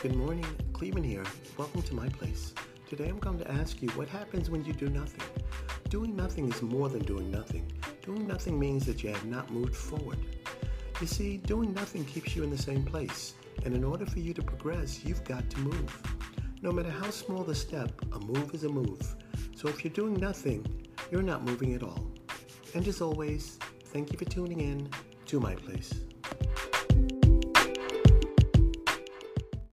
Good morning, Cleveland here. Welcome to my place. Today I'm going to ask you what happens when you do nothing. Doing nothing is more than doing nothing. Doing nothing means that you have not moved forward. You see, doing nothing keeps you in the same place, and in order for you to progress, you've got to move. No matter how small the step, a move is a move. So if you're doing nothing, you're not moving at all. And as always, thank you for tuning in to my place.